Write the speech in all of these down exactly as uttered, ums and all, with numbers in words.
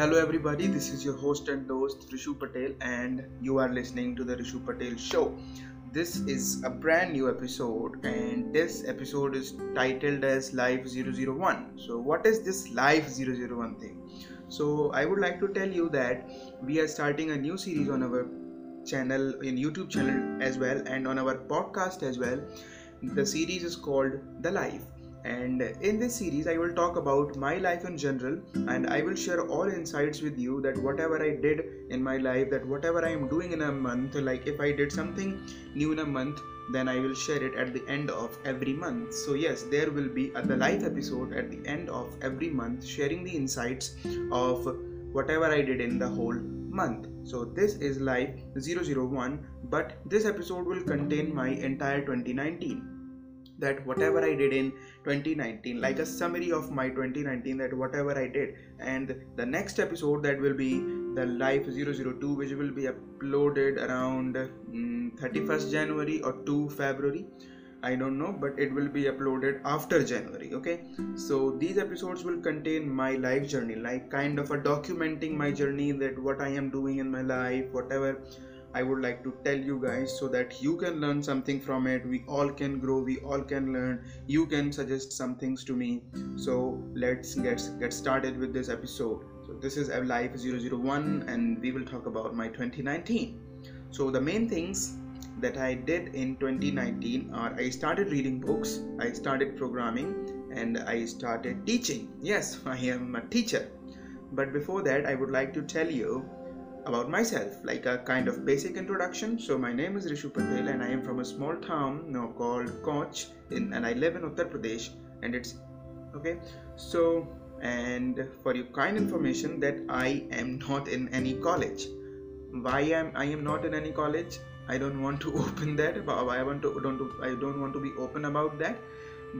Hello everybody, this is your host and host Rishu Patel and you are listening to The Rishu Patel Show. This is a brand new episode and this episode is titled as Life zero zero one. So what is this Life zero zero one thing? So I would like to tell you that we are starting a new series on our channel, in YouTube channel as well and on our podcast as well. The series is called The Life. And in this series, I will talk about my life in general and I will share all insights with you that whatever I did in my life, that whatever I am doing in a month, like if I did something new in a month, then I will share it at the end of every month. So yes, there will be a The Life episode at the end of every month, sharing the insights of whatever I did in the whole month. So this is Life zero zero one, but this episode will contain my entire twenty nineteen. That whatever I did in twenty nineteen, like a summary of my twenty nineteen, that whatever I did. And the next episode, that will be the Life zero zero two, which will be uploaded around um, thirty-first January or second February, I don't know, but it will be uploaded after January. Okay, so these episodes will contain my life journey, like kind of a documenting my journey, that what I am doing in my life, whatever I would like to tell you guys, so that you can learn something from it. We all can grow, we all can learn. You can suggest some things to me. So let's get get started with this episode. So this is Life zero zero one and we will talk about my twenty nineteen. So the main things that I did in twenty nineteen are I started reading books, I started programming and I started teaching. Yes, I am a teacher. But before that, I would like to tell you about myself, like a kind of basic introduction. So my name is Rishu Patel and I am from a small town now called Kochin in, and I live in Uttar Pradesh and it's okay. So, and for your kind information, that I am not in any college. Why am I am not in any college? I don't want to open that, but I want to don't to, I don't want to be open about that.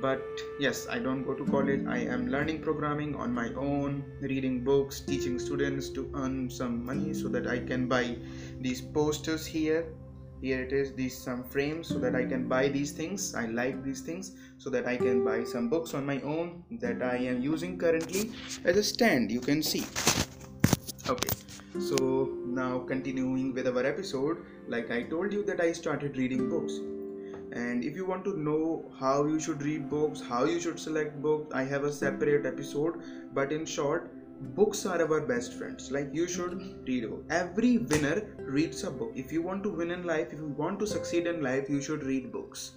But yes, I don't go to college. I am learning programming on my own, reading books, teaching students to earn some money so that I can buy these posters here. Here it is, these some frames, so that I can buy these things. I like these things so that I can buy some books on my own that I am using currently as a stand, you can see. Okay, so now continuing with our episode, like I told you that I started reading books. And if you want to know how you should read books, how you should select books, I have a separate episode. But in short, books are our best friends. Like you should read a book. Every winner reads a book. If you want to win in life, if you want to succeed in life, you should read books.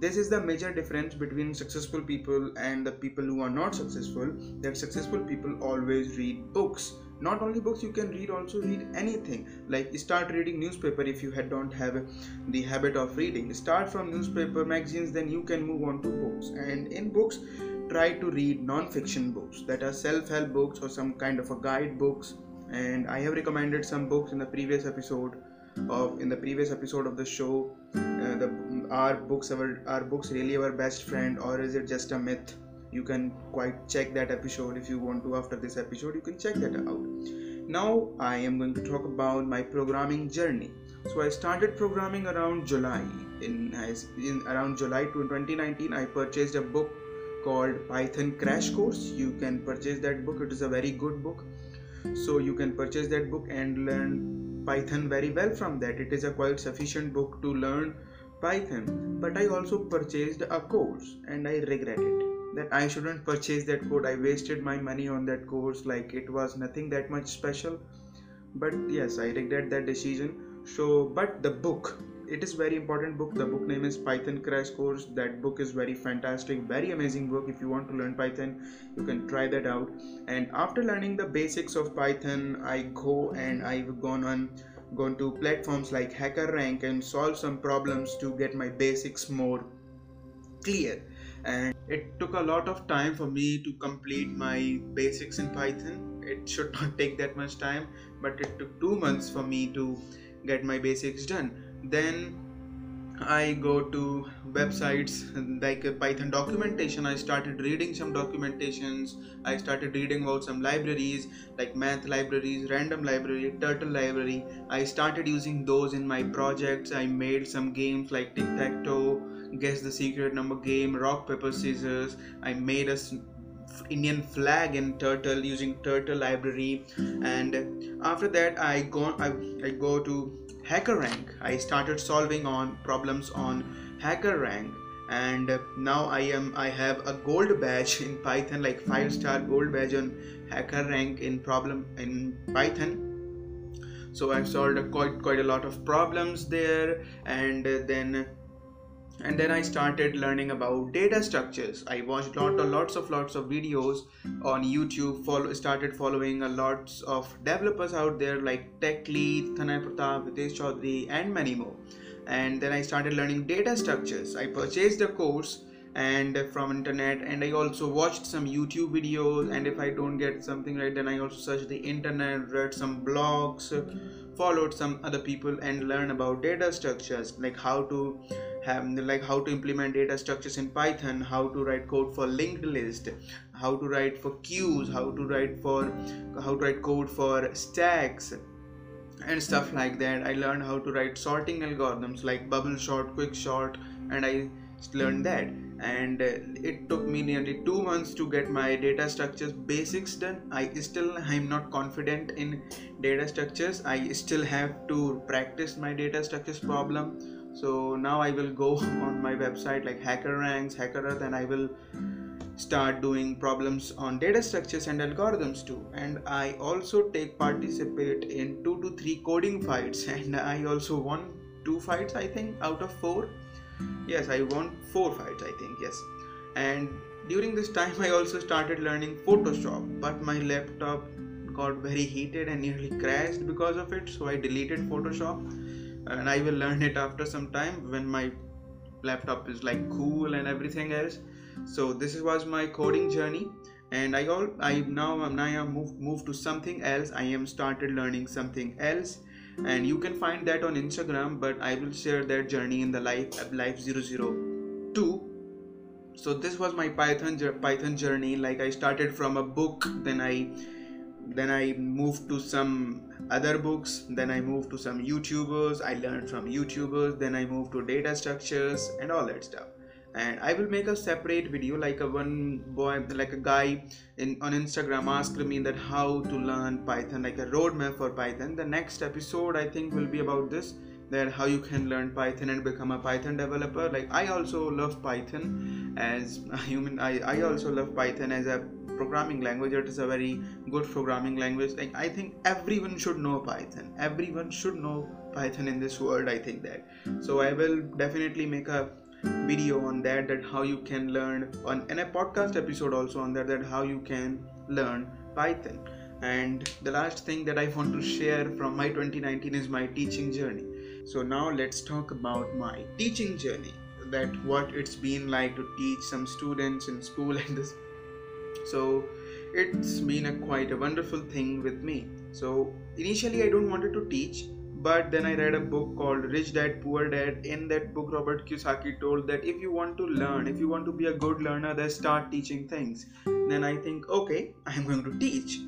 This is the major difference between successful people and the people who are not successful. That successful people always read books. Not only books, you can read also read anything. Like start reading newspaper if you don't have the habit of reading. Start from newspaper, magazines, then you can move on to books. And in books, try to read non-fiction books that are self-help books or some kind of a guide books. And I have recommended some books in the previous episode of in the previous episode of the show. Uh, the are books our are books really our best friend, or is it just a myth? You can quite check that episode if you want to. After this episode, you can check that out. Now I am going to talk about my programming journey. So I started programming around July. In, in around July twenty nineteen, I purchased a book called Python Crash Course. You can purchase that book. It is a very good book. So you can purchase that book and learn Python very well from that. It is a quite sufficient book to learn Python. But I also purchased a course and I regret it. That I shouldn't purchase that course. I wasted my money on that course, like it was nothing that much special. But yes, I regret that decision. So, but the book, it is very important book. The book name is Python Crash Course. That book is very fantastic, very amazing book. If you want to learn Python, you can try that out. And after learning the basics of Python, I go and I've gone on gone to platforms like HackerRank and solve some problems to get my basics more clear. And it took a lot of time for me to complete my basics in Python. It should not take that much time, but it took two months for me to get my basics done. Then I go to websites like Python documentation. I started reading some documentations. I started reading about some libraries like math libraries, random library, turtle library. I started using those in my projects. I made some games like tic-tac-toe, guess the secret number game, rock paper scissors. I made a Indian flag and turtle, using turtle library. And after that I go I, I go to HackerRank. I started solving on problems on HackerRank, and now I am I have a gold badge in Python, like five star gold badge on HackerRank in problem in Python. So I've solved a quite quite a lot of problems there, and then and then I started learning about data structures. I watched lot of lots of lots of videos on YouTube, follow started following a lots of developers out there like Tech Lead, Tanay Pratap, Vitesh Chaudhary, and many more. And then I started learning data structures. I purchased a course and from internet, and I also watched some YouTube videos, and if I don't get something right, then I also searched the internet, read some blogs, followed some other people, and learn about data structures, like how to have like how to implement data structures in Python, how to write code for linked list, how to write for queues, how to write for how to write code for stacks and stuff like that. I learned how to write sorting algorithms like bubble sort, quick sort, and I learned that. And it took me nearly two months to get my data structures basics done. I still I'm not confident in data structures. I still have to practice my data structures problem. So now I will go on my website like HackerRank, HackerEarth, and I will start doing problems on data structures and algorithms too. And I also take participate in two to three coding fights, and I also won two fights I think out of four. Yes, I won four fights I think, yes. And during this time I also started learning Photoshop, but my laptop got very heated and nearly crashed because of it, so I deleted Photoshop, and I will learn it after some time when my laptop is like cool and everything else. So this was my coding journey, and I all I now I'm now moved moved to something else. I am started learning something else, and you can find that on Instagram, but I will share that journey in the life life zero zero two. So this was my Python Python journey. Like I started from a book, then I then I moved to some other books, then I moved to some YouTubers, I learned from YouTubers, then I moved to data structures and all that stuff. And I will make a separate video, like a one boy, like a guy in on Instagram asked me that how to learn Python, like a roadmap for Python. The next episode I think will be about this, that how you can learn Python and become a Python developer. Like I also love Python as a human. I, I also love Python as a programming language. It is a very good programming language. Like I think everyone should know Python. Everyone should know Python in this world. I think that. So I will definitely make a video on that, that how you can learn on, and a podcast episode also on that, that how you can learn Python. And the last thing that I want to share from my twenty nineteen is my teaching journey. So now let's talk about my teaching journey, that what it's been like to teach some students in school and this. So it's been a quite a wonderful thing with me. So initially I don't wanted to teach, but then I read a book called Rich Dad Poor Dad. In that book, Robert Kiyosaki told that if you want to learn, if you want to be a good learner, then start teaching things. Then I think, okay, I'm going to teach.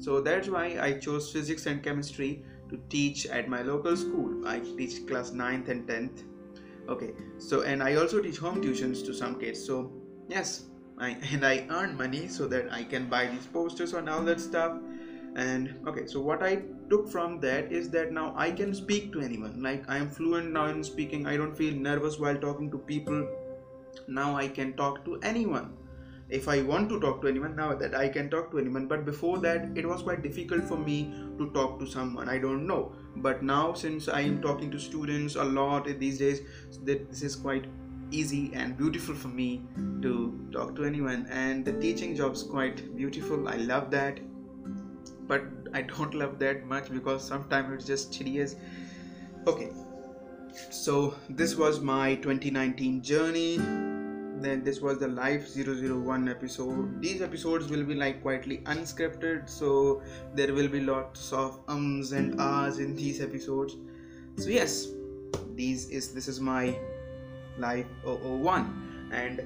So that's why I chose physics and chemistry to teach at my local school. I teach class ninth and tenth. Okay, so and I also teach home tuitions to some kids. So yes, I, and I earn money so that I can buy these posters and all that stuff. And okay, so what I took from that is that now I can speak to anyone. Like I am fluent now in speaking. I don't feel nervous while talking to people. Now I can talk to anyone. If I want to talk to anyone, now that I can talk to anyone. But before that, it was quite difficult for me to talk to someone I don't know. But now, since I am talking to students a lot these days, this is quite easy and beautiful for me to talk to anyone. And the teaching job is quite beautiful. I love that. But I don't love that much because sometimes it's just tedious. Okay, so this was my twenty nineteen journey. Then this was the Life zero zero one episode. These episodes will be like quietly unscripted, so there will be lots of ums and ahs in these episodes. So yes, these is this is my Life zero zero one. And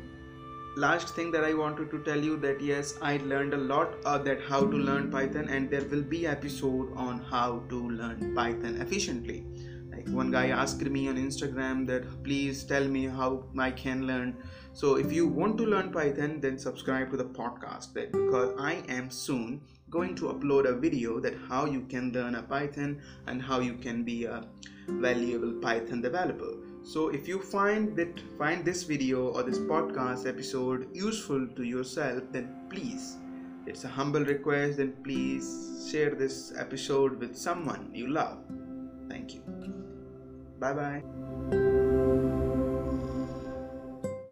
last thing that I wanted to tell you, that yes, I learned a lot of that how to learn Python, and there will be episode on how to learn Python efficiently. Like one guy asked me on Instagram that please tell me how I can learn. So if you want to learn Python, then subscribe to the podcast, that because I am soon going to upload a video that how you can learn a Python and how you can be a valuable Python developer. So if you find that find this video or this podcast episode useful to yourself, then please, it's a humble request, then please share this episode with someone you love. Thank you. Bye bye.